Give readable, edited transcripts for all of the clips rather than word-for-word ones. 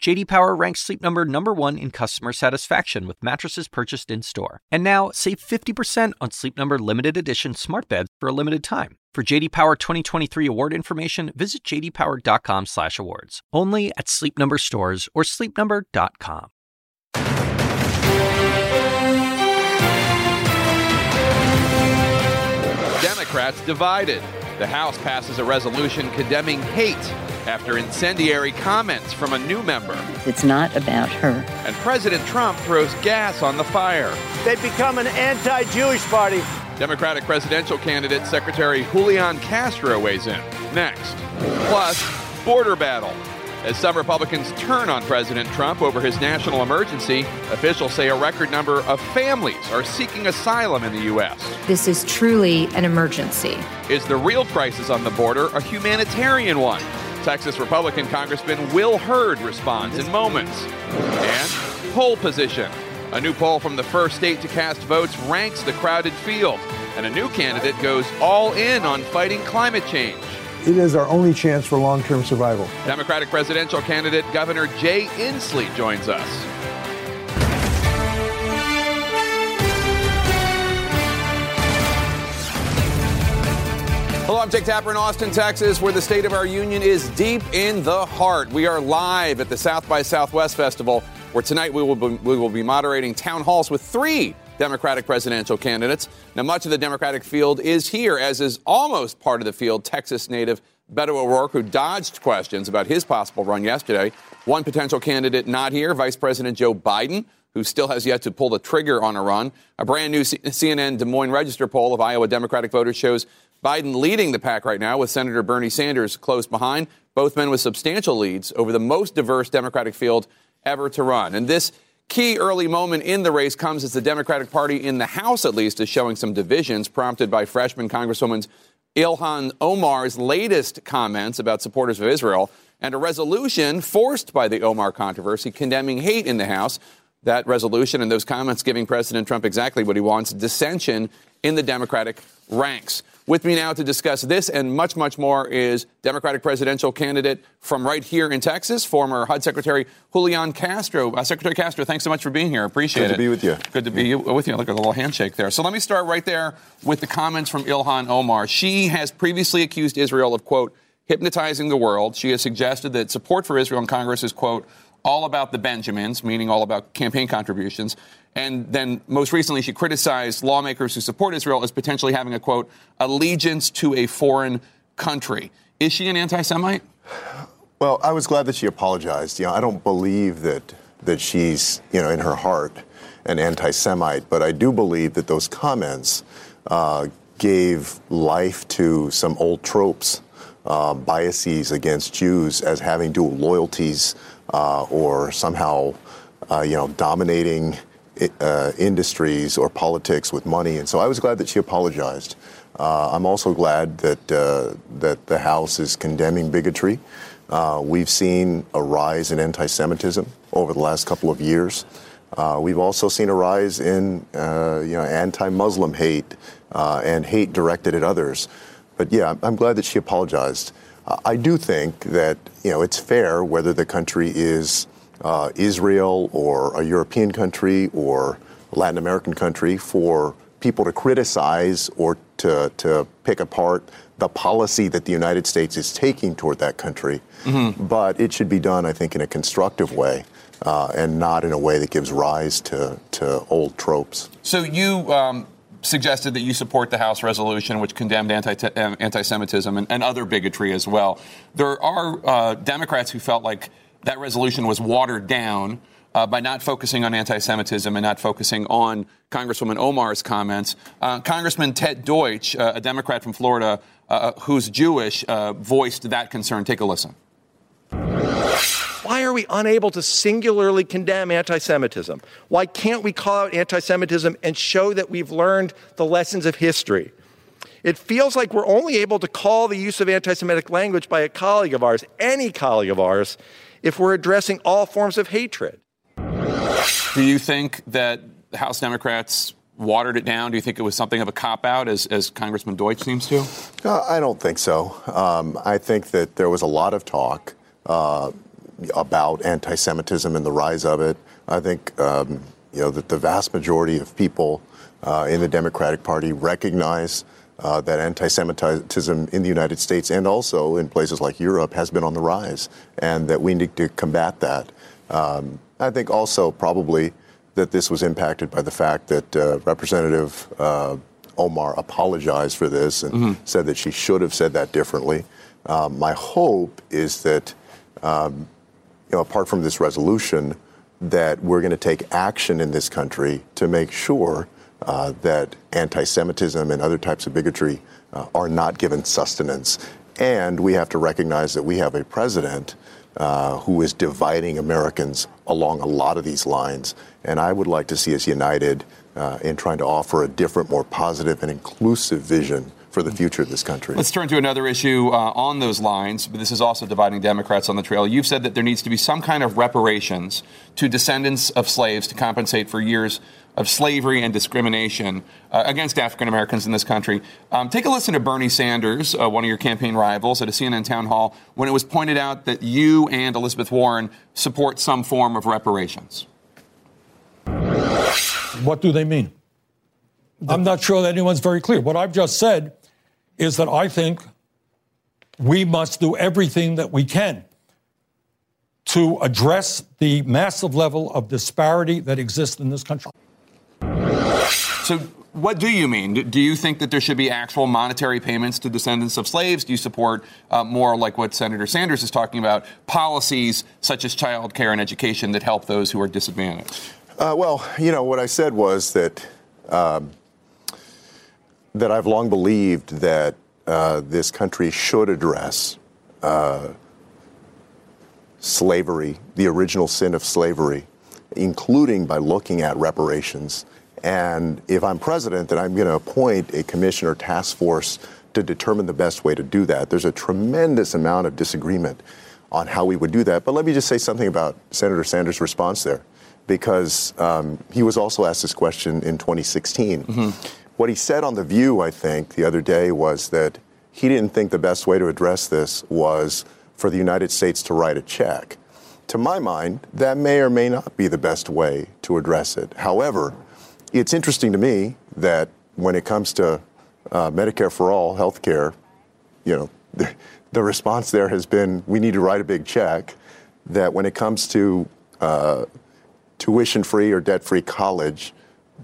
J.D. Power ranks Sleep Number number 1 in customer satisfaction with mattresses purchased in-store. And now, save 50% on Sleep Number limited edition smart beds for a limited time. For J.D. Power 2023 award information, visit jdpower.com/awards. Only at Sleep Number stores or sleepnumber.com. Democrats divided. The House passes a resolution condemning hate after incendiary comments from a new member. It's not about her. And President Trump throws gas on the fire. They've become an anti-Jewish party. Democratic presidential candidate Secretary Julián Castro weighs in. Next. Plus, border battle. As some Republicans turn on President Trump over his national emergency, officials say a record number of families are seeking asylum in the U.S. This is truly an emergency. Is the real crisis on the border a humanitarian one? Texas Republican Congressman Will Hurd responds in moments. And poll position. A new poll from the first state to cast votes ranks the crowded field. And a new candidate goes all in on fighting climate change. It is our only chance for long-term survival. Democratic presidential candidate Governor Jay Inslee joins us. Hello, I'm Jake Tapper in Austin, Texas, where the State of Our Union is deep in the heart. We are live at the South by Southwest Festival, where tonight we will be moderating town halls with three Democratic presidential candidates. Now, much of the Democratic field is here, as is almost part of the field Texas native Beto O'Rourke, who dodged questions about his possible run yesterday. One potential candidate not here, Vice President Joe Biden, who still has yet to pull the trigger on a run. A brand new CNN Des Moines Register poll of Iowa Democratic voters shows Biden leading the pack right now, with Senator Bernie Sanders close behind. Both men with substantial leads over the most diverse Democratic field ever to run. And this key early moment in the race comes as the Democratic Party in the House, at least, is showing some divisions prompted by freshman Congresswoman Ilhan Omar's latest comments about supporters of Israel and a resolution forced by the Omar controversy condemning hate in the House. That resolution and those comments giving President Trump exactly what he wants, dissension in the Democratic ranks. With me now to discuss this and much, much more is Democratic presidential candidate from right here in Texas, former HUD Secretary Julián Castro. Secretary Castro, thanks so much for being here. Appreciate it. Good to be with you. Good to be with you. Look at a little handshake there. So let me start right there with the comments from Ilhan Omar. She has previously accused Israel of, quote, hypnotizing the world. She has suggested that support for Israel in Congress is, quote, all about the Benjamins, meaning all about campaign contributions. And then most recently, she criticized lawmakers who support Israel as potentially having a, quote, allegiance to a foreign country. Is she an anti-Semite? Well, I was glad that she apologized. You know, I don't believe that she's, in her heart an anti-Semite, but I do believe that those comments gave life to some old tropes, biases against Jews as having dual loyalties or somehow, dominating industries or politics with money. And so I was glad that she apologized. I'm also glad that the House is condemning bigotry. We've seen a rise in anti-Semitism over the last couple of years. We've also seen a rise in anti-Muslim hate and hate directed at others. But yeah, I'm glad that she apologized. I do think that, it's fair whether the country is Israel or a European country or a Latin American country for people to criticize or to pick apart the policy that the United States is taking toward that country. Mm-hmm. But it should be done, I think, in a constructive way and not in a way that gives rise to old tropes. So you suggested that you support the House resolution, which condemned anti-Semitism and other bigotry as well. There are Democrats who felt like that resolution was watered down by not focusing on anti-Semitism and not focusing on Congresswoman Omar's comments. Congressman Ted Deutsch, a Democrat from Florida who's Jewish, voiced that concern. Take a listen. Why are we unable to singularly condemn anti-Semitism? Why can't we call out anti-Semitism and show that we've learned the lessons of history? It feels like we're only able to call the use of anti-Semitic language by a colleague of ours, any colleague of ours, if we're addressing all forms of hatred. Do you think that the House Democrats watered it down? Do you think it was something of a cop-out, as Congressman Deutsch seems to? I don't think so. I think that there was a lot of talk about anti-Semitism and the rise of it. I think that the vast majority of people in the Democratic Party recognize that anti-Semitism in the United States and also in places like Europe has been on the rise, and that we need to combat that. I think also probably that this was impacted by the fact that Representative Omar apologized for this and said that she should have said that differently. My hope is that, apart from this resolution, that we're going to take action in this country to make sure that anti-Semitism and other types of bigotry are not given sustenance. And we have to recognize that we have a president who is dividing Americans along a lot of these lines. And I would like to see us united in trying to offer a different, more positive and inclusive vision for the future of this country. Let's turn to another issue on those lines, but this is also dividing Democrats on the trail. You've said that there needs to be some kind of reparations to descendants of slaves to compensate for years of slavery and discrimination against African Americans in this country. Take a listen to Bernie Sanders, one of your campaign rivals, at a CNN town hall when it was pointed out that you and Elizabeth Warren support some form of reparations. What do they mean? I'm not sure that anyone's very clear. What I've just said is that I think we must do everything that we can to address the massive level of disparity that exists in this country. So what do you mean? Do you think that there should be actual monetary payments to descendants of slaves? Do you support more, like what Senator Sanders is talking about, policies such as child care and education that help those who are disadvantaged? What I said was that that I've long believed that this country should address slavery, the original sin of slavery, including by looking at reparations. And if I'm president, then I'm going to appoint a commission or task force to determine the best way to do that. There's a tremendous amount of disagreement on how we would do that. But let me just say something about Senator Sanders' response there, because he was also asked this question in 2016. What he said on The View, I think, the other day was that he didn't think the best way to address this was for the United States to write a check. To my mind, that may or may not be the best way to address it. However, it's interesting to me that when it comes to Medicare for All, health care, the response there has been, we need to write a big check. That when it comes to tuition-free or debt-free college,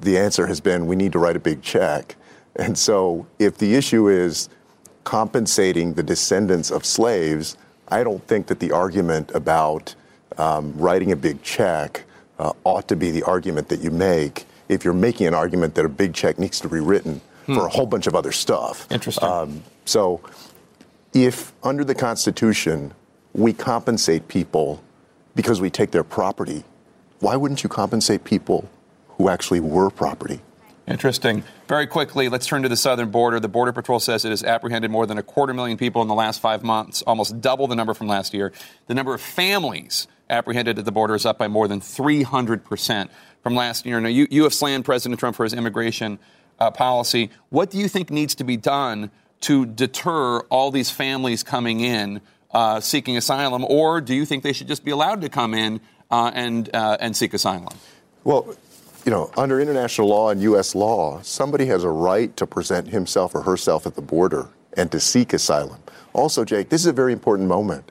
the answer has been, we need to write a big check. And so if the issue is compensating the descendants of slaves, I don't think that the argument about writing a big check ought to be the argument that you make if you're making an argument that a big check needs to be written for a whole bunch of other stuff. Interesting. So if under the Constitution we compensate people because we take their property, why wouldn't you compensate people who actually were property? Interesting. Very quickly, let's turn to the southern border. The Border Patrol says it has apprehended more than 250,000 people in the last 5 months, almost double the number from last year. The number of families apprehended at the border is up by more than 300% from last year. Now, you have slammed President Trump for his immigration policy. What do you think needs to be done to deter all these families coming in seeking asylum? Or do you think they should just be allowed to come in and seek asylum? Well, under international law and U.S. law, somebody has a right to present himself or herself at the border and to seek asylum. Also, Jake, this is a very important moment.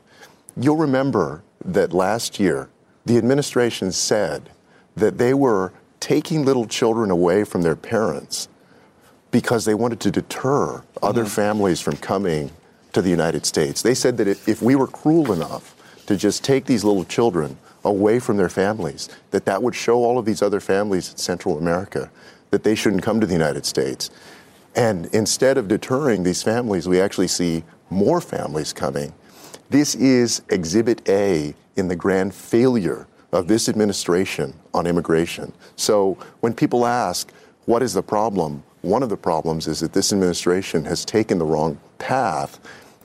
You'll remember that last year, the administration said that they were taking little children away from their parents because they wanted to deter other families from coming to the United States. They said that if we were cruel enough to just take these little children away from their families, that would show all of these other families in Central America that they shouldn't come to the United States. And instead of deterring these families, we actually see more families coming. This is Exhibit A in the grand failure of this administration on immigration. So when people ask, what is the problem? One of the problems is that this administration has taken the wrong path.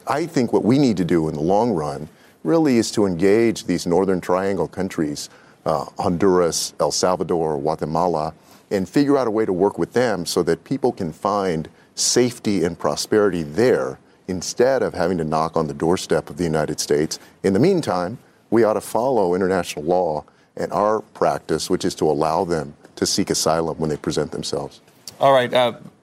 I think what we need to do in the long run really is to engage these Northern Triangle countries, Honduras, El Salvador, Guatemala, and figure out a way to work with them so that people can find safety and prosperity there instead of having to knock on the doorstep of the United States. In the meantime, we ought to follow international law and our practice, which is to allow them to seek asylum when they present themselves. All right.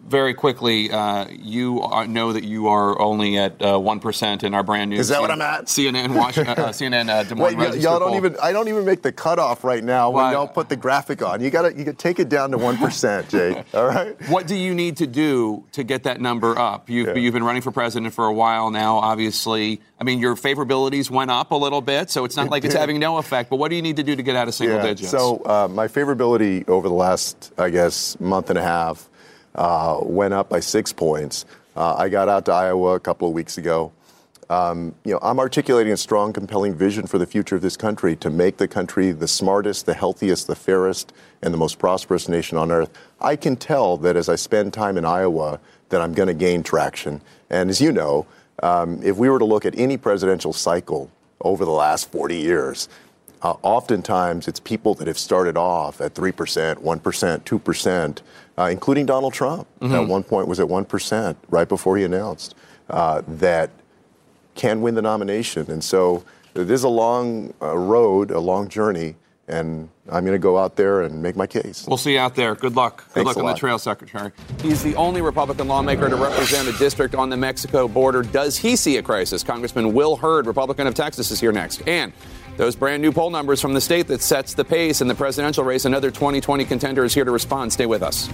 Very quickly, you know that you are only at 1% in our brand new. Is that what I'm at? CNN, Washington, CNN, Des Moines. Wait, y'all don't even. I don't even make the cutoff right now when y'all put the graphic on. You got to take it down to 1%, Jay. All right. What do you need to do to get that number up? You've been running for president for a while now. Obviously, I mean your favorabilities went up a little bit, so it's not like it's having no effect. But what do you need to do to get out of single digits? So my favorability over the last, I guess, month and a half. Went up by 6 points. I got out to Iowa a couple of weeks ago. I'm articulating a strong, compelling vision for the future of this country to make the country the smartest, the healthiest, the fairest, and the most prosperous nation on earth. I can tell that as I spend time in Iowa that I'm going to gain traction. And as you know, if we were to look at any presidential cycle over the last 40 years, oftentimes it's people that have started off at 3%, 1%, 2%, including Donald Trump. Mm-hmm. At one point was at 1% right before he announced that can win the nomination. And so this is a long road, a long journey, and I'm going to go out there and make my case. We'll see you out there. Good luck. Good luck on the trail, Secretary. He's the only Republican lawmaker to represent a district on the Mexico border. Does he see a crisis? Congressman Will Hurd, Republican of Texas, is here next. And those brand new poll numbers from the state that sets the pace in the presidential race. Another 2020 contender is here to respond. Stay with us.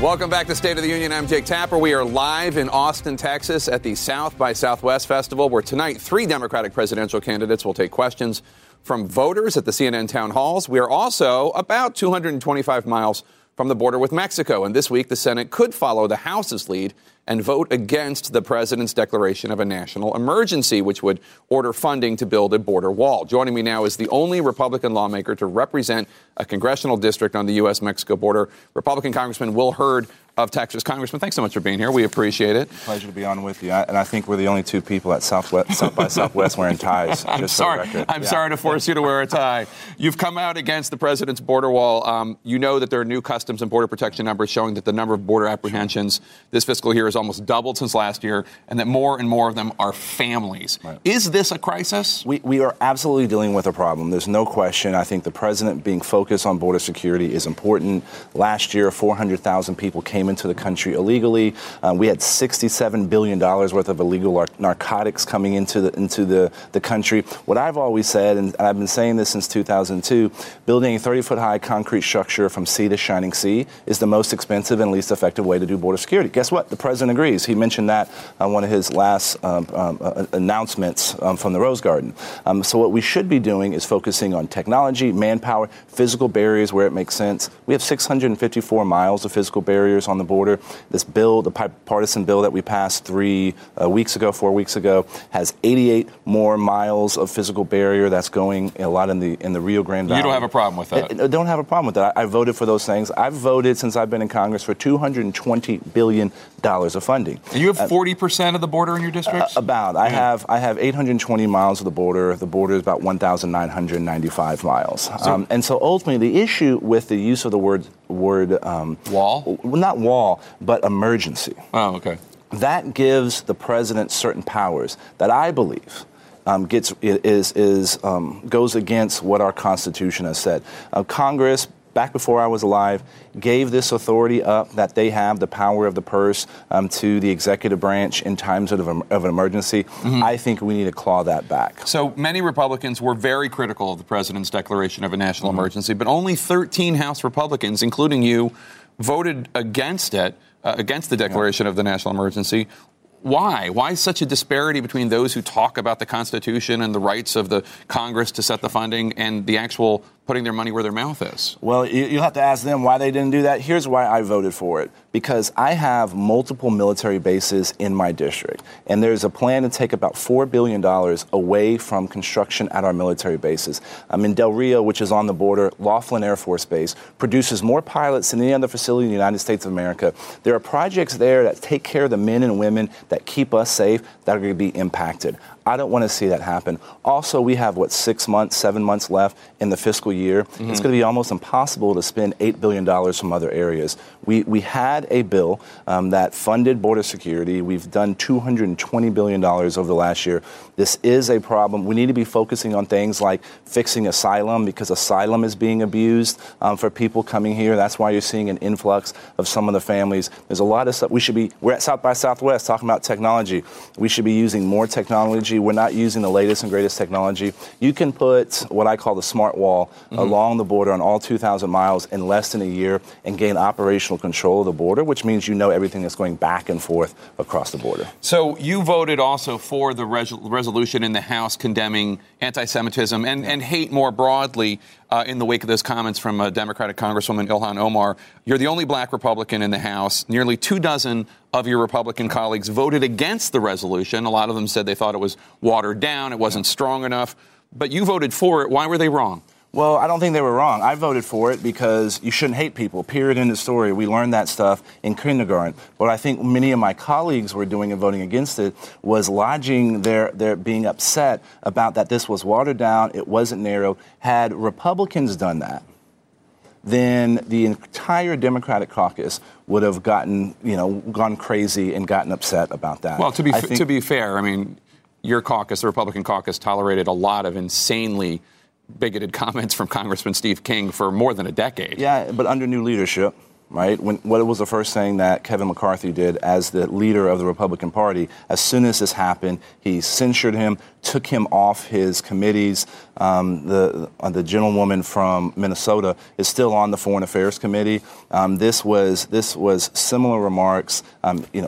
Welcome back to State of the Union. I'm Jake Tapper. We are live in Austin, Texas at the South by Southwest Festival, where tonight 3 Democratic presidential candidates will take questions from voters at the CNN town halls. We are also about 225 miles from the border with Mexico. And this week, the Senate could follow the House's lead and vote against the president's declaration of a national emergency, which would order funding to build a border wall. Joining me now is the only Republican lawmaker to represent a congressional district on the U.S.-Mexico border, Republican Congressman Will Hurd of Texas. Congressman, thanks so much for being here. We appreciate it. Pleasure to be on with you. And I think we're the only two people at South by Southwest wearing ties. I'm sorry. I'm sorry to force you to wear a tie. You've come out against the president's border wall. You know that there are new Customs and Border Protection numbers showing that the number of border apprehensions this fiscal year has almost doubled since last year, and that more and more of them are families. Right. Is this a crisis? We are absolutely dealing with a problem. There's no question. I think the president being focused on border security is important. Last year, 400,000 people came into the country illegally. We had $67 billion worth of illegal narcotics coming into the country. What I've always said, and I've been saying this since 2002, building a 30-foot-high concrete structure from sea to shining sea is the most expensive and least effective way to do border security. Guess what? The president agrees. He mentioned that on one of his last announcements from the Rose Garden. So what we should be doing is focusing on technology, manpower, physical barriers where it makes sense. We have 654 miles of physical barriers on the border. This bill, the bipartisan bill that we passed 4 weeks ago, has 88 more miles of physical barrier. That's going a lot in the Rio Grande Valley. You don't have a problem with that? I don't have a problem with that. I voted for those things. I've voted since I've been in Congress for $220 billion of funding. And you have 40% of the border in your districts? About. Yeah. I have 820 miles of the border. The border is about 1,995 miles. And so ultimately, the issue with the use of the word wall? Not wall, but emergency. Oh, okay. That gives the president certain powers that I believe goes against what our Constitution has said. Congress, back before I was alive, gave this authority up that they have, the power of the purse, to the executive branch in times of an emergency. Mm-hmm. I think we need to claw that back. So many Republicans were very critical of the president's declaration of a national emergency, but only 13 House Republicans, including you, voted against it, against the declaration of the national emergency. Why? Why such a disparity between those who talk about the Constitution and the rights of the Congress to set the funding and the actual putting their money where their mouth is? Well, you'll have to ask them why they didn't do that. Here's why I voted for it. Because I have multiple military bases in my district, and there's a plan to take about $4 billion away from construction at our military bases. In Del Rio, which is on the border, Laughlin Air Force Base produces more pilots than any other facility in the United States of America. There are projects there that take care of the men and women that keep us safe that are going to be impacted. I don't want to see that happen. Also, we have, 7 months left in the fiscal year. Mm-hmm. It's going to be almost impossible to spend $8 billion from other areas. We had a bill that funded border security. We've done $220 billion over the last year. This is a problem. We need to be focusing on things like fixing asylum, because asylum is being abused for people coming here. That's why you're seeing an influx of some of the families. There's a lot of stuff. We're at South by Southwest talking about technology. We should be using more technology. We're not using the latest and greatest technology. You can put what I call the smart wall mm-hmm. along the border on all 2,000 miles in less than a year and gain operational control of the border, which means you know everything that's going back and forth across the border. So you voted also for the resolution in the House condemning anti-Semitism and hate more broadly in the wake of those comments from Democratic Congresswoman Ilhan Omar. You're the only black Republican in the House. Nearly 24 of your Republican colleagues voted against the resolution. A lot of them said they thought it was watered down, it wasn't strong enough. But you voted for it. Why were they wrong? Well, I don't think they were wrong. I voted for it because you shouldn't hate people, period, end of story. We learned that stuff in kindergarten. What I think many of my colleagues were doing and voting against it was lodging their being upset about that this was watered down, it wasn't narrow. Had Republicans done that, then the entire Democratic caucus would have gotten, gone crazy and gotten upset about that. Well, to be fair, I mean, your caucus, the Republican caucus, tolerated a lot of insanely bigoted comments from Congressman Steve King for more than a decade. Yeah, but under new leadership, right? What was the first thing that Kevin McCarthy did as the leader of the Republican Party? As soon as this happened, he censured him, took him off his committees. The gentlewoman from Minnesota is still on the Foreign Affairs Committee. This was similar remarks.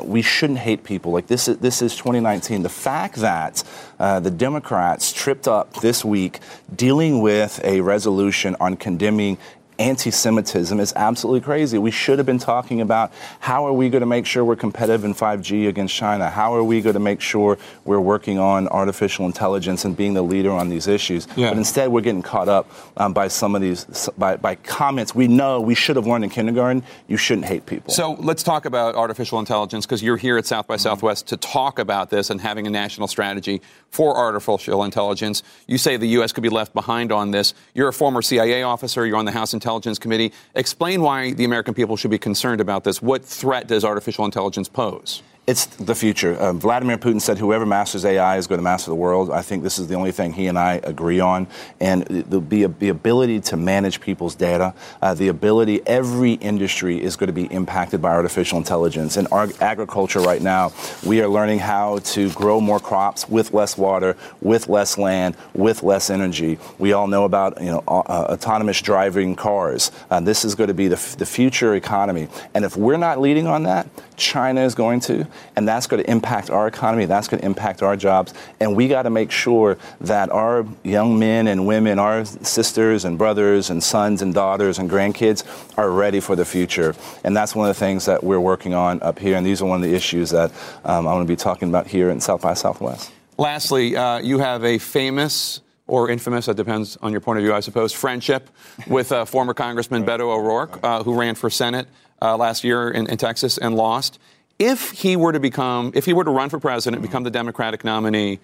We shouldn't hate people. Like this is 2019. The fact that the Democrats tripped up this week dealing with a resolution on condemning anti-Semitism is absolutely crazy. We should have been talking about how are we going to make sure we're competitive in 5G against China? How are we going to make sure we're working on artificial intelligence and being the leader on these issues? Yeah. But instead, we're getting caught up by some of these by comments we know we should have learned in kindergarten. You shouldn't hate people. So let's talk about artificial intelligence, because you're here at South by Southwest to talk about this and having a national strategy for artificial intelligence. You say the U.S. could be left behind on this. You're a former CIA officer. You're on the House Intelligence Committee. Explain why the American people should be concerned about this. What threat does artificial intelligence pose? It's the future. Vladimir Putin said whoever masters AI is going to master the world. I think this is the only thing he and I agree on. And the ability to manage people's data, every industry is going to be impacted by artificial intelligence. In our agriculture right now, we are learning how to grow more crops with less water, with less land, with less energy. We all know about autonomous driving cars. This is going to be the future economy. And if we're not leading on that, China is going to. And that's going to impact our economy. That's going to impact our jobs. And we got to make sure that our young men and women, our sisters and brothers and sons and daughters and grandkids are ready for the future. And that's one of the things that we're working on up here. And these are one of the issues that I'm going to be talking about here in South by Southwest. Lastly, you have a famous or infamous, that depends on your point of view, I suppose, friendship with former Congressman Beto O'Rourke, who ran for Senate last year in Texas and lost. If he were to run for president, become the Democratic nominee,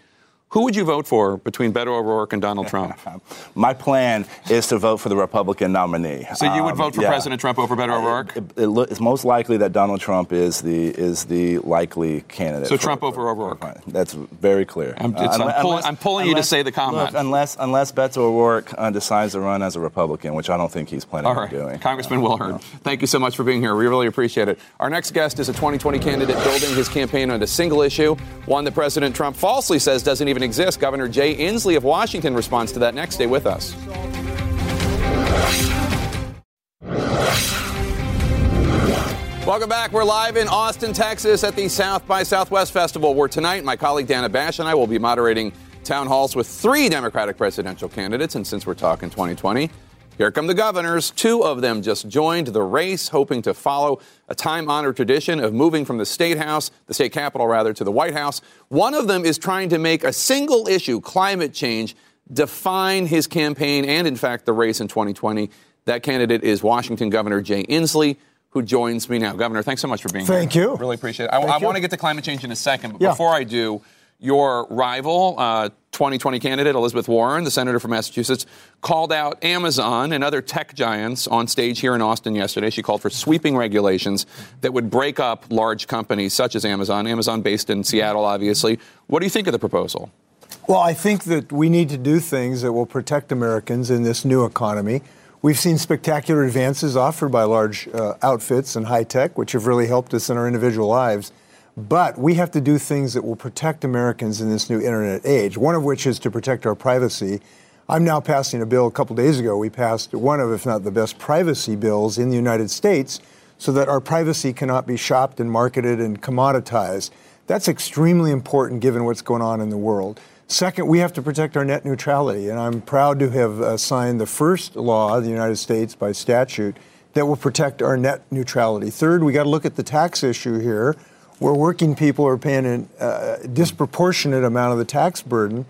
who would you vote for between Beto O'Rourke and Donald Trump? My plan is to vote for the Republican nominee. So you would vote for President Trump over Beto O'Rourke? It's most likely that Donald Trump is the likely candidate. So Trump over O'Rourke. That's very clear. I'm pulling you to say the comment. Look, unless Beto O'Rourke decides to run as a Republican, which I don't think he's planning on doing. Congressman Will Hurd, thank you so much for being here. We really appreciate it. Our next guest is a 2020 candidate building his campaign on a single issue, one that President Trump falsely says doesn't even exist. Governor Jay Inslee of Washington responds to that next. Stay with us. Welcome back. We're live in Austin, Texas at the South by Southwest Festival, where tonight my colleague Dana Bash and I will be moderating town halls with three Democratic presidential candidates. And since we're talking 2020, Here come the governors. Two of them just joined the race, hoping to follow a time-honored tradition of moving from the state capitol, to the White House. One of them is trying to make a single issue, climate change, define his campaign and, in fact, the race in 2020. That candidate is Washington Governor Jay Inslee, who joins me now. Governor, thanks so much for being here. Thank you. Really appreciate it. I want to get to climate change in a second, but before I do, your rival, 2020 candidate Elizabeth Warren, the senator from Massachusetts, called out Amazon and other tech giants on stage here in Austin yesterday. She called for sweeping regulations that would break up large companies such as Amazon. Amazon based in Seattle, obviously. What do you think of the proposal? Well, I think that we need to do things that will protect Americans in this new economy. We've seen spectacular advances offered by large outfits and high tech, which have really helped us in our individual lives. But we have to do things that will protect Americans in this new internet age, one of which is to protect our privacy. I'm now passing a bill. A couple days ago, we passed one of, if not the best, privacy bills in the United States so that our privacy cannot be shopped and marketed and commoditized. That's extremely important given what's going on in the world. Second, we have to protect our net neutrality, and I'm proud to have signed the first law of the United States by statute that will protect our net neutrality. Third, we got to look at the tax issue here, where working people are paying a disproportionate amount of the tax burden.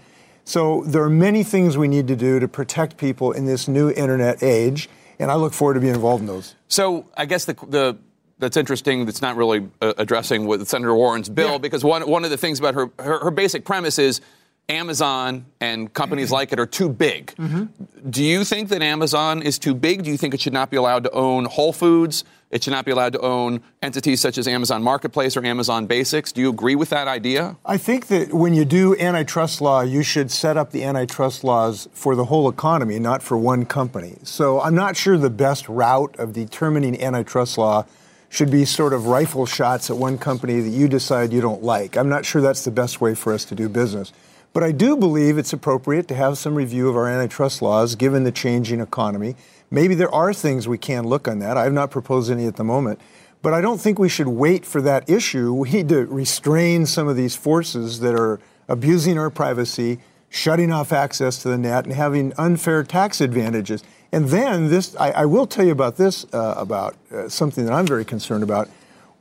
So there are many things we need to do to protect people in this new internet age, and I look forward to being involved in those. So I guess that's interesting. That's not really addressing what Senator Warren's bill, because one of the things about her basic premise is Amazon and companies like it are too big. Mm-hmm. Do you think that Amazon is too big? Do you think it should not be allowed to own Whole Foods? It should not be allowed to own entities such as Amazon Marketplace or Amazon Basics? Do you agree with that idea? I think that when you do antitrust law, you should set up the antitrust laws for the whole economy, not for one company. So I'm not sure the best route of determining antitrust law should be sort of rifle shots at one company that you decide you don't like. I'm not sure that's the best way for us to do business. But I do believe it's appropriate to have some review of our antitrust laws, given the changing economy. Maybe there are things we can look on that. I have not proposed any at the moment. But I don't think we should wait for that issue. We need to restrain some of these forces that are abusing our privacy, shutting off access to the net, and having unfair tax advantages. And then this, I will tell you about this, about something that I'm very concerned about.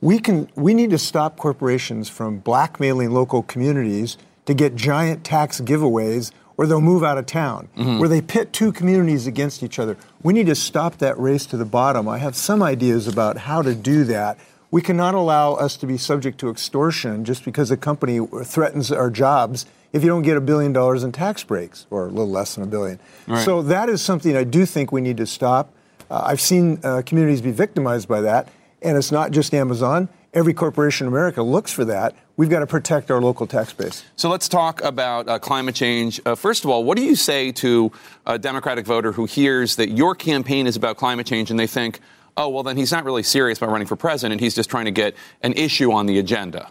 We need to stop corporations from blackmailing local communities to get giant tax giveaways, or they'll move out of town, where they pit two communities against each other. We need to stop that race to the bottom. I have some ideas about how to do that. We cannot allow us to be subject to extortion just because a company threatens our jobs if you don't get $1 billion in tax breaks, or a little less than $1 billion. Right. So that is something I do think we need to stop. I've seen communities be victimized by that, and it's not just Amazon. Every corporation in America looks for that. We've got to protect our local tax base. So let's talk about climate change. First of all, what do you say to a Democratic voter who hears that your campaign is about climate change and they think, oh, well, then he's not really serious about running for president. He's just trying to get an issue on the agenda?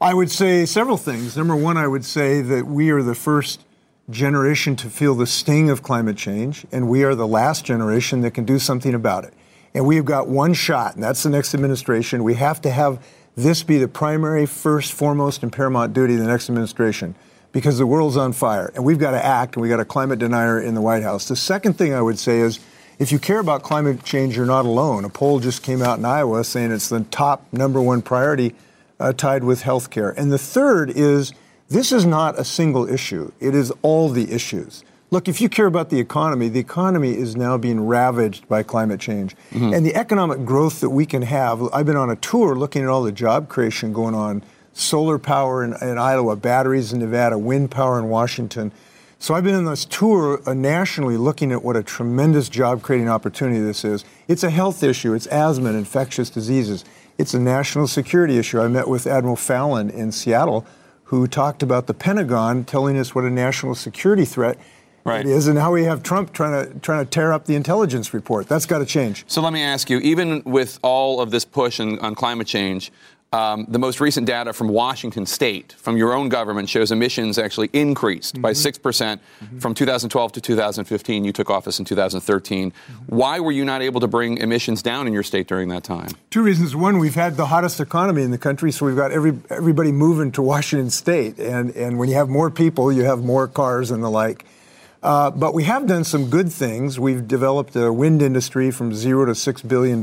I would say several things. Number one, I would say that we are the first generation to feel the sting of climate change, and we are the last generation that can do something about it. And we've got one shot, and that's the next administration. We have to have this be the primary, first, foremost, and paramount duty of the next administration, because the world's on fire, and we've got to act, and we've got a climate denier in the White House. The second thing I would say is, if you care about climate change, you're not alone. A poll just came out in Iowa saying it's the top number one priority, tied with health care. And the third is, this is not a single issue. It is all the issues. Look, if you care about the economy is now being ravaged by climate change. Mm-hmm. And the economic growth that we can have, I've been on a tour looking at all the job creation going on, solar power in Iowa, batteries in Nevada, wind power in Washington. So I've been on this tour nationally looking at what a tremendous job-creating opportunity this is. It's a health issue. It's asthma and infectious diseases. It's a national security issue. I met with Admiral Fallon in Seattle, who talked about the Pentagon telling us what a national security threat it is, and how we have Trump trying to tear up the intelligence report. That's got to change. So let me ask you, even with all of this push on climate change, the most recent data from Washington State, from your own government, shows emissions actually increased by 6% from 2012 to 2015. You took office in 2013. Why were you not able to bring emissions down in your state during that time? Two reasons. One, we've had the hottest economy in the country, so we've got everybody moving to Washington State. And when you have more people, you have more cars and the like. But we have done some good things. We've developed a wind industry from $0 to $6 billion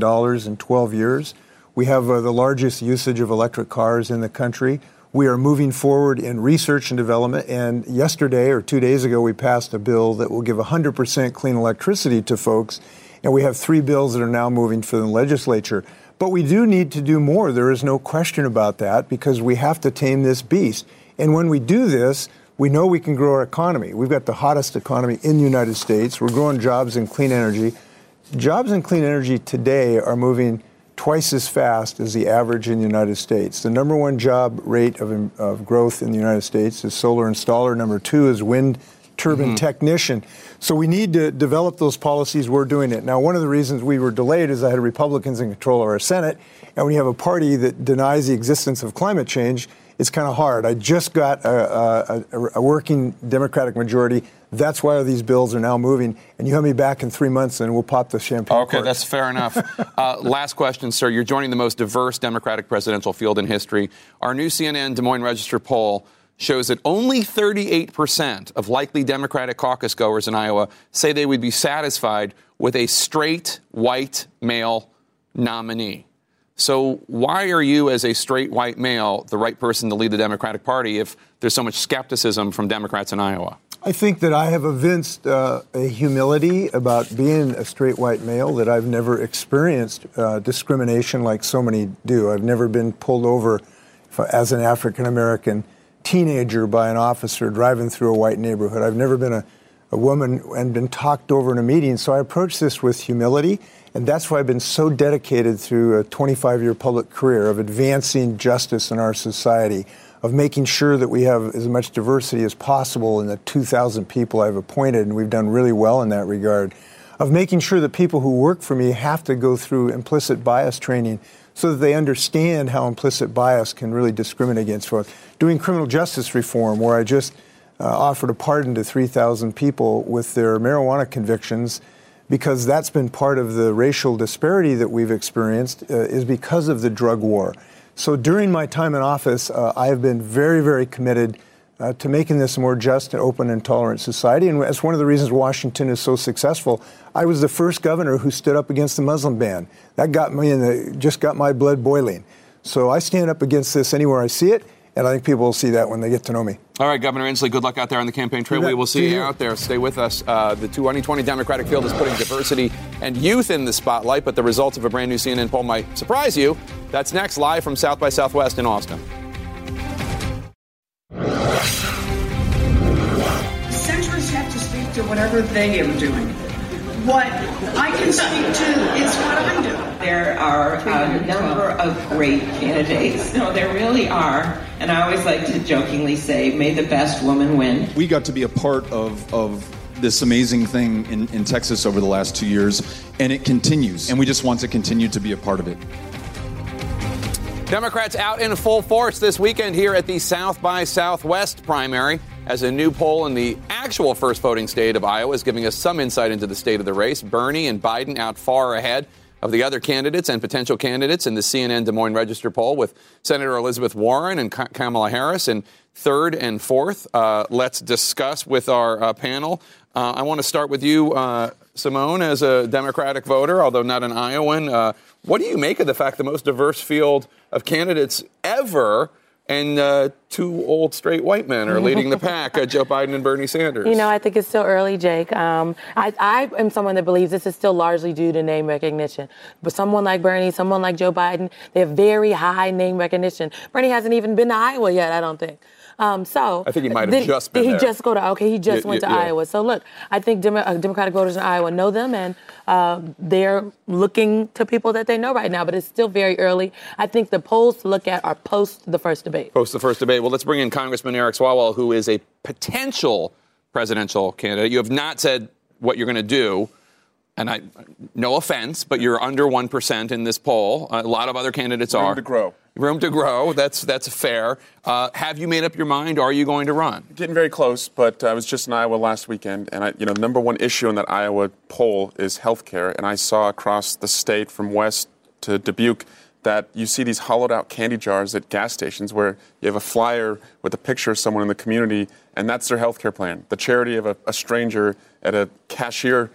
in 12 years. We have the largest usage of electric cars in the country. We are moving forward in research and development. And yesterday or 2 days ago, we passed a bill that will give 100% clean electricity to folks. And we have three bills that are now moving through the legislature. But we do need to do more. There is no question about that, because we have to tame this beast. And when we do this, we know we can grow our economy. We've got the hottest economy in the United States. We're growing jobs in clean energy. Jobs in clean energy today are moving twice as fast as the average in the United States. The number one job rate of growth in the United States is solar installer. Number two is wind turbine technician. So we need to develop those policies. We're doing it. Now, one of the reasons we were delayed is I had Republicans in control of our Senate. And when you have a party that denies the existence of climate change, it's kind of hard. I just got a working Democratic majority. That's why these bills are now moving. And you have me back in 3 months and we'll pop the champagne. Okay, cork. That's fair enough. Last question, sir. You're joining the most diverse Democratic presidential field in history. Our new CNN Des Moines Register poll shows that only 38% of likely Democratic caucus goers in Iowa say they would be satisfied with a straight white male nominee. So why are you, as a straight white male, the right person to lead the Democratic Party if there's so much skepticism from Democrats in Iowa? I think that I have evinced a humility about being a straight white male, that I've never experienced discrimination like so many do. I've never been pulled over as an African-American teenager by an officer driving through a white neighborhood. I've never been a woman and been talked over in a meeting. So I approach this with humility, and that's why I've been so dedicated through a 25-year public career of advancing justice in our society, of making sure that we have as much diversity as possible in the 2,000 people I've appointed, and we've done really well in that regard, of making sure that people who work for me have to go through implicit bias training so that they understand how implicit bias can really discriminate against folks. Doing criminal justice reform, where I just offered a pardon to 3,000 people with their marijuana convictions, because that's been part of the racial disparity that we've experienced, is because of the drug war. So during my time in office, I have been very, very committed to making this a more just and open and tolerant society. And that's one of the reasons Washington is so successful. I was the first governor who stood up against the Muslim ban. That got me just got my blood boiling. So I stand up against this anywhere I see it. And I think people will see that when they get to know me. All right, Governor Inslee, good luck out there on the campaign trail. We will see you out there. Stay with us. The 2020 Democratic field is putting diversity and youth in the spotlight, but the results of a brand new CNN poll might surprise you. That's next, live from South by Southwest in Austin. Senators have to speak to whatever they am doing. What I can speak to is what I'm doing. There are a number of great candidates. No, there really are. And I always like to jokingly say, may the best woman win. We got to be a part of this amazing thing in Texas over the last 2 years, and it continues. And we just want to continue to be a part of it. Democrats out in full force this weekend here at the South by Southwest primary, as a new poll in the actual first voting state of Iowa is giving us some insight into the state of the race. Bernie and Biden out far ahead of the other candidates and potential candidates in the CNN Des Moines Register poll, with Senator Elizabeth Warren and Kamala Harris in third and fourth. Let's discuss with our panel. I want to start with you, Simone, as a Democratic voter, although not an Iowan. What do you make of the fact the most diverse field of candidates ever and two old straight white men are leading the pack, Joe Biden and Bernie Sanders? You know, I think it's still early, Jake. I am someone that believes this is still largely due to name recognition. But someone like Bernie, someone like Joe Biden, they have very high name recognition. Bernie hasn't even been to Iowa yet, I don't think. I think he might have just been there. He just went to Iowa. So, look, I think Democratic voters in Iowa know them, and they're looking to people that they know right now. But it's still very early. I think the polls to look at are post the first debate. Post the first debate. Well, let's bring in Congressman Eric Swalwell, who is a potential presidential candidate. You have not said what you're going to do. And no offense, but you're under 1% in this poll. A lot of other candidates are. Room to grow. Room to grow. That's fair. Have you made up your mind? Are you going to run? Getting very close, but I was just in Iowa last weekend, and the number one issue in that Iowa poll is health care. And I saw across the state from West to Dubuque that you see these hollowed out candy jars at gas stations where you have a flyer with a picture of someone in the community, and that's their health care plan, the charity of a stranger at a cashier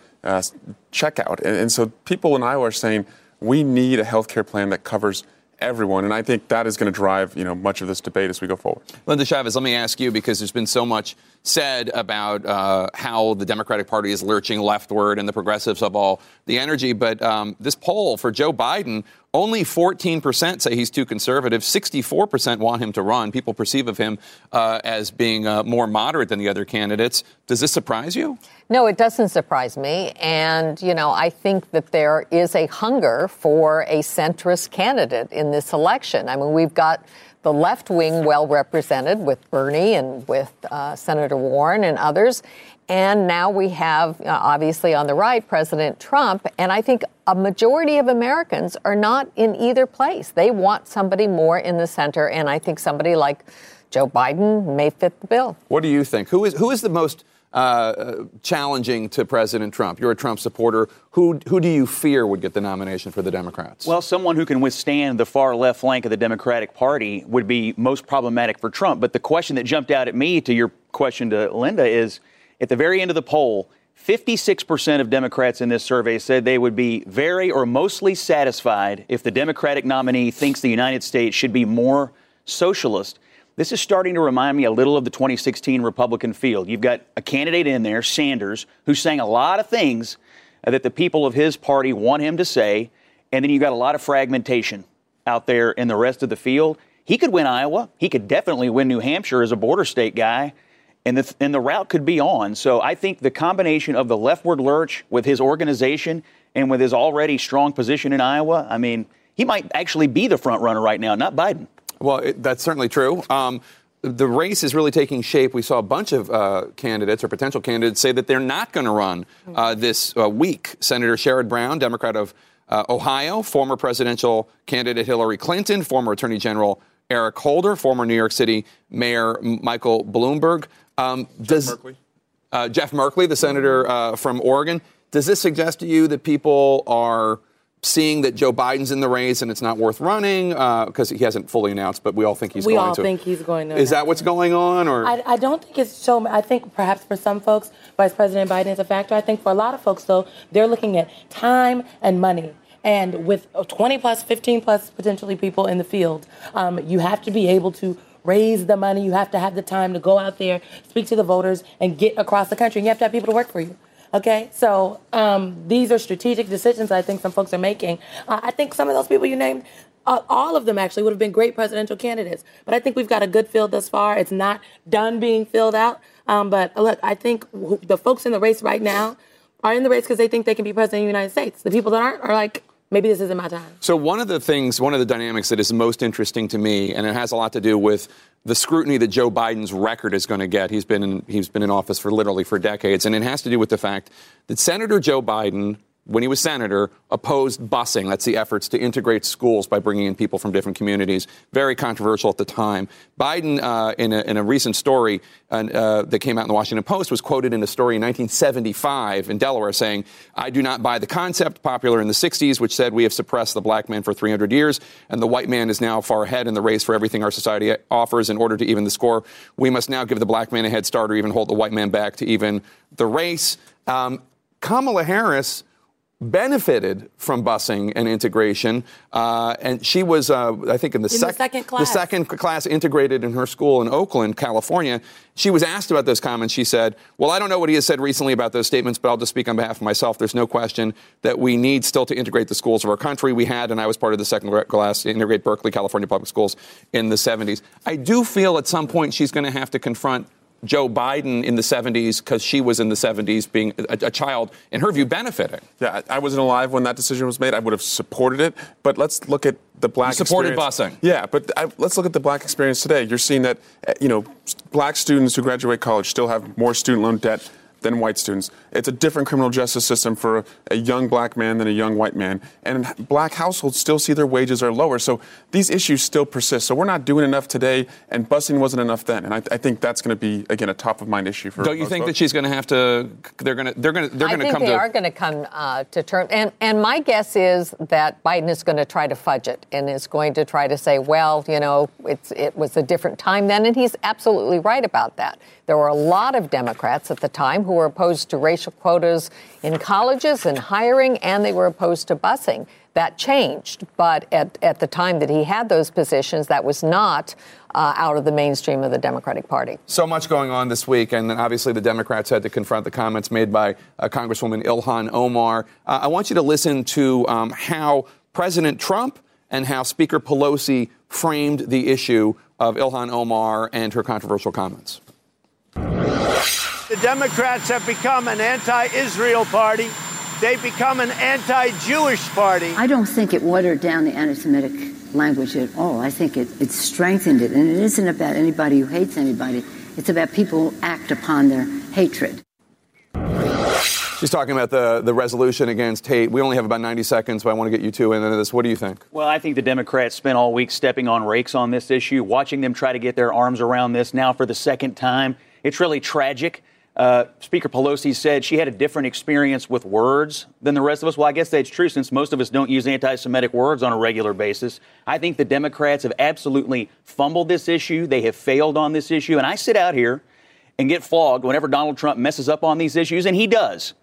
checkout. And so people in Iowa are saying, we need a health care plan that covers everyone. And I think that is going to drive, much of this debate as we go forward. Linda Chavez, let me ask you, because there's been so much said about how the Democratic Party is lurching leftward and the progressives have all the energy. But this poll for Joe Biden, only 14% say he's too conservative. 64% want him to run. People perceive of him as being more moderate than the other candidates. Does this surprise you? No, it doesn't surprise me. And, I think that there is a hunger for a centrist candidate in this election. I mean, we've got the left wing well represented with Bernie and with Senator Warren and others. And now we have, obviously, on the right, President Trump. And I think a majority of Americans are not in either place. They want somebody more in the center. And I think somebody like Joe Biden may fit the bill. What do you think? Who is the most challenging to President Trump? You're a Trump supporter. Who do you fear would get the nomination for the Democrats? Well, someone who can withstand the far left flank of the Democratic Party would be most problematic for Trump. But the question that jumped out at me to your question to Linda is, at the very end of the poll, 56% of Democrats in this survey said they would be very or mostly satisfied if the Democratic nominee thinks the United States should be more socialist. This is starting to remind me a little of the 2016 Republican field. You've got a candidate in there, Sanders, who's saying a lot of things that the people of his party want him to say. And then you've got a lot of fragmentation out there in the rest of the field. He could win Iowa. He could definitely win New Hampshire as a border state guy. And the route could be on. So I think the combination of the leftward lurch with his organization and with his already strong position in Iowa, I mean, he might actually be the front runner right now, not Biden. Well, that's certainly true. The race is really taking shape. We saw a bunch of candidates or potential candidates say that they're not going to run this week. Senator Sherrod Brown, Democrat of Ohio, former presidential candidate Hillary Clinton, former Attorney General Eric Holder, former New York City Mayor Michael Bloomberg. Jeff Merkley, the senator from Oregon. Does this suggest to you that people are seeing that Joe Biden's in the race and it's not worth running because he hasn't fully announced, but we all think he's going to. We all think he's going to. Is that what's going on? Or I don't think it's so. I think perhaps for some folks, Vice President Biden is a factor. I think for a lot of folks, though, they're looking at time and money. And with 20 plus, 15 plus potentially people in the field, you have to be able to raise the money. You have to have the time to go out there, speak to the voters, and get across the country. And you have to have people to work for you. Okay, so these are strategic decisions I think some folks are making. I think some of those people you named, all of them actually would have been great presidential candidates. But I think we've got a good field thus far. It's not done being filled out. But look, I think the folks in the race right now are in the race because they think they can be president of the United States. The people that aren't are like, maybe this isn't my time. So one of the dynamics that is most interesting to me, and it has a lot to do with the scrutiny that Joe Biden's record is going to get. He's been in office for literally for decades. And it has to do with the fact that Senator Joe Biden, when he was senator, opposed busing. That's the efforts to integrate schools by bringing in people from different communities. Very controversial at the time. Biden, in a recent story that came out in the Washington Post, was quoted in a story in 1975 in Delaware saying, "I do not buy the concept popular in the 60s, which said we have suppressed the black man for 300 years, and the white man is now far ahead in the race for everything our society offers. In order to even the score, we must now give the black man a head start or even hold the white man back to even the race." Kamala Harris benefited from busing and integration. And she was, I think, in the second class integrated in her school in Oakland, California. She was asked about those comments. She said, "Well, I don't know what he has said recently about those statements, but I'll just speak on behalf of myself. There's no question that we need still to integrate the schools of our country. We had, and I was part of the second class to integrate Berkeley, California public schools in the 70s. I do feel at some point she's going to have to confront Joe Biden in the 70s because she was in the 70s being a child, in her view, benefiting. Yeah, I wasn't alive when that decision was made. I would have supported it. But let's look at the black experience. You supported busing. Yeah, but let's look at the black experience today. You're seeing that, black students who graduate college still have more student loan debt than white students. It's a different criminal justice system for a young black man than a young white man. And black households still see their wages are lower. So these issues still persist. So we're not doing enough today, and busing wasn't enough then. And I think that's going to be, again, a top of mind issue for. Don't you think folks that she's going to have to? They're going to come to terms. And my guess is that Biden is going to try to fudge it and is going to try to say, well, you know, it was a different time then, and he's absolutely right about that. There were a lot of Democrats at the time who were opposed to racial quotas in colleges and hiring, and they were opposed to busing. That changed, but at the time that he had those positions, that was not out of the mainstream of the Democratic Party. So much going on this week, and then obviously the Democrats had to confront the comments made by Congresswoman Ilhan Omar. I want you to listen to how President Trump and how Speaker Pelosi framed the issue of Ilhan Omar and her controversial comments. The Democrats have become an anti-Israel party. They've become an anti-Jewish party. I don't think it watered down the anti-Semitic language at all. I think it strengthened it. And it isn't about anybody who hates anybody. It's about people who act upon their hatred. She's talking about the resolution against hate. We only have about 90 seconds, but I want to get you two into this. What do you think? Well, I think the Democrats spent all week stepping on rakes on this issue, watching them try to get their arms around this now for the second time. It's really tragic. Speaker Pelosi said she had a different experience with words than the rest of us. Well, I guess that's true, since most of us don't use anti-Semitic words on a regular basis. I think the Democrats have absolutely fumbled this issue. They have failed on this issue. And I sit out here and get flogged whenever Donald Trump messes up on these issues, and he does.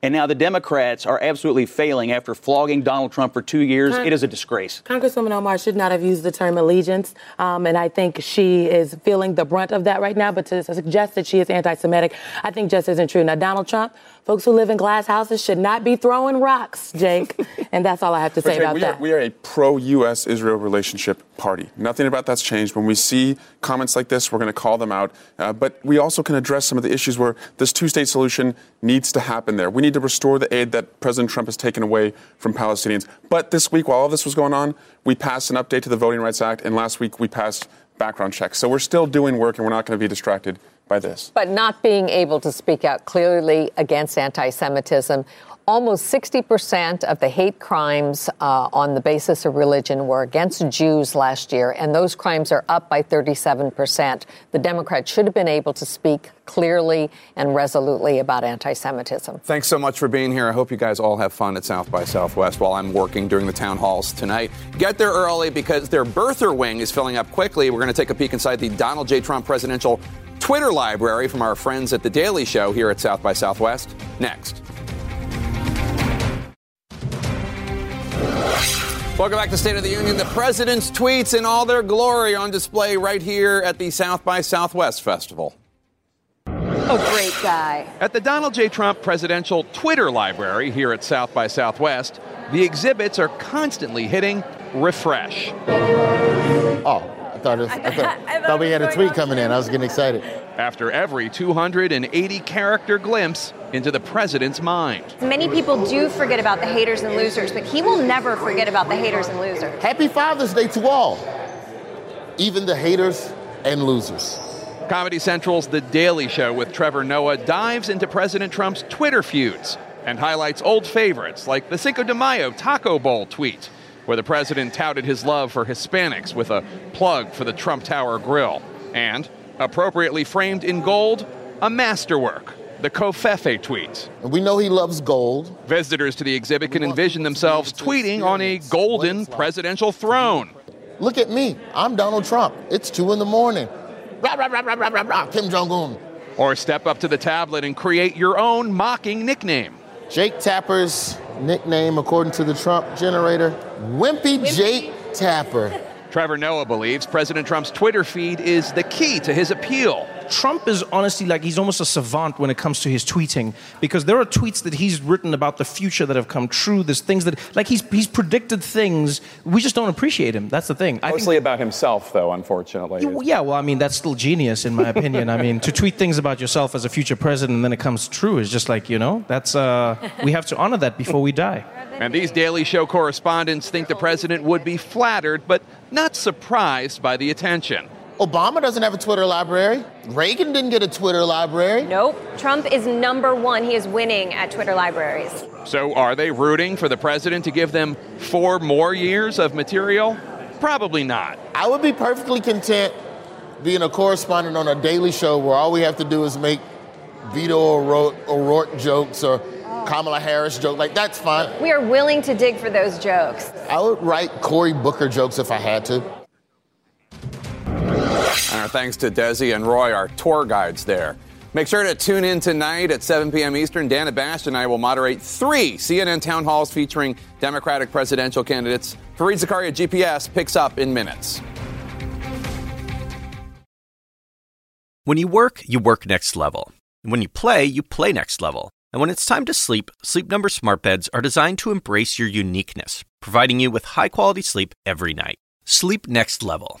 And now the Democrats are absolutely failing after flogging Donald Trump for 2 years. It is a disgrace. Congresswoman Omar should not have used the term allegiance, and I think she is feeling the brunt of that right now. But to suggest that she is anti-Semitic, I think just isn't true. Now, Donald Trump, folks who live in glass houses should not be throwing rocks, Jake. And that's all I have to say about that. We are a pro-U.S. Israel relationship party. Nothing about that's changed. When we see comments like this, we're going to call them out. But we also can address some of the issues where this two-state solution needs to happen there. We need to restore the aid that President Trump has taken away from Palestinians. But this week, while all this was going on, we passed an update to the Voting Rights Act, and last week we passed background checks. So we're still doing work, and we're not going to be distracted by this. But not being able to speak out clearly against anti-Semitism. Almost 60% of the hate crimes on the basis of religion were against Jews last year, and those crimes are up by 37%. The Democrats should have been able to speak clearly and resolutely about anti-Semitism. Thanks so much for being here. I hope you guys all have fun at South by Southwest while I'm working during the town halls tonight. Get there early because their birther wing is filling up quickly. We're going to take a peek inside the Donald J. Trump Presidential Twitter Library from our friends at The Daily Show here at South by Southwest. Next. Welcome back to State of the Union. The president's tweets in all their glory on display right here at the South by Southwest Festival. Oh, great guy. At the Donald J. Trump Presidential Twitter Library here at South by Southwest, the exhibits are constantly hitting refresh. Oh. I thought we had a tweet coming in. I was getting excited. After every 280-character glimpse into the president's mind. Many people do forget about the haters and losers, but he will never forget about the haters and losers. Happy Father's Day to all, even the haters and losers. Comedy Central's The Daily Show with Trevor Noah dives into President Trump's Twitter feuds and highlights old favorites like the Cinco de Mayo Taco Bowl tweet, where the president touted his love for Hispanics with a plug for the Trump Tower Grill. And, appropriately framed in gold, a masterwork, the Covfefe tweet. We know he loves gold. Visitors to the exhibit can envision themselves tweeting on a golden presidential throne. Look at me. I'm Donald Trump. It's 2 a.m. Rah, rah, rah, rah, rah, rah, rah, Kim Jong-un. Or step up to the tablet and create your own mocking nickname. Jake Tapper's nickname, according to the Trump generator, Wimpy Jake Tapper. Trevor Noah believes President Trump's Twitter feed is the key to his appeal. Trump is honestly he's almost a savant when it comes to his tweeting, because there are tweets that he's written about the future that have come true. There's things that he's predicted things. We just don't appreciate him. That's the thing. Mostly about himself, though, unfortunately. That's still genius, in my opinion. To tweet things about yourself as a future president and then it comes true is just that's we have to honor that before we die. And these Daily Show correspondents think the president would be flattered but not surprised by the attention. Obama doesn't have a Twitter library. Reagan didn't get a Twitter library. Nope. Trump is number one. He is winning at Twitter libraries. So are they rooting for the president to give them 4 more years of material? Probably not. I would be perfectly content being a correspondent on a Daily Show where all we have to do is make Beto O'Rourke jokes or Kamala Harris joke. Like, that's fine. We are willing to dig for those jokes. I would write Cory Booker jokes if I had to. And our thanks to Desi and Roy, our tour guides there. Make sure to tune in tonight at 7 p.m. Eastern. Dana Bash and I will moderate 3 CNN town halls featuring Democratic presidential candidates. Fareed Zakaria, GPS, picks up in minutes. When you work next level. And when you play next level. And when it's time to sleep, Sleep Number smart beds are designed to embrace your uniqueness, providing you with high-quality sleep every night. Sleep next level.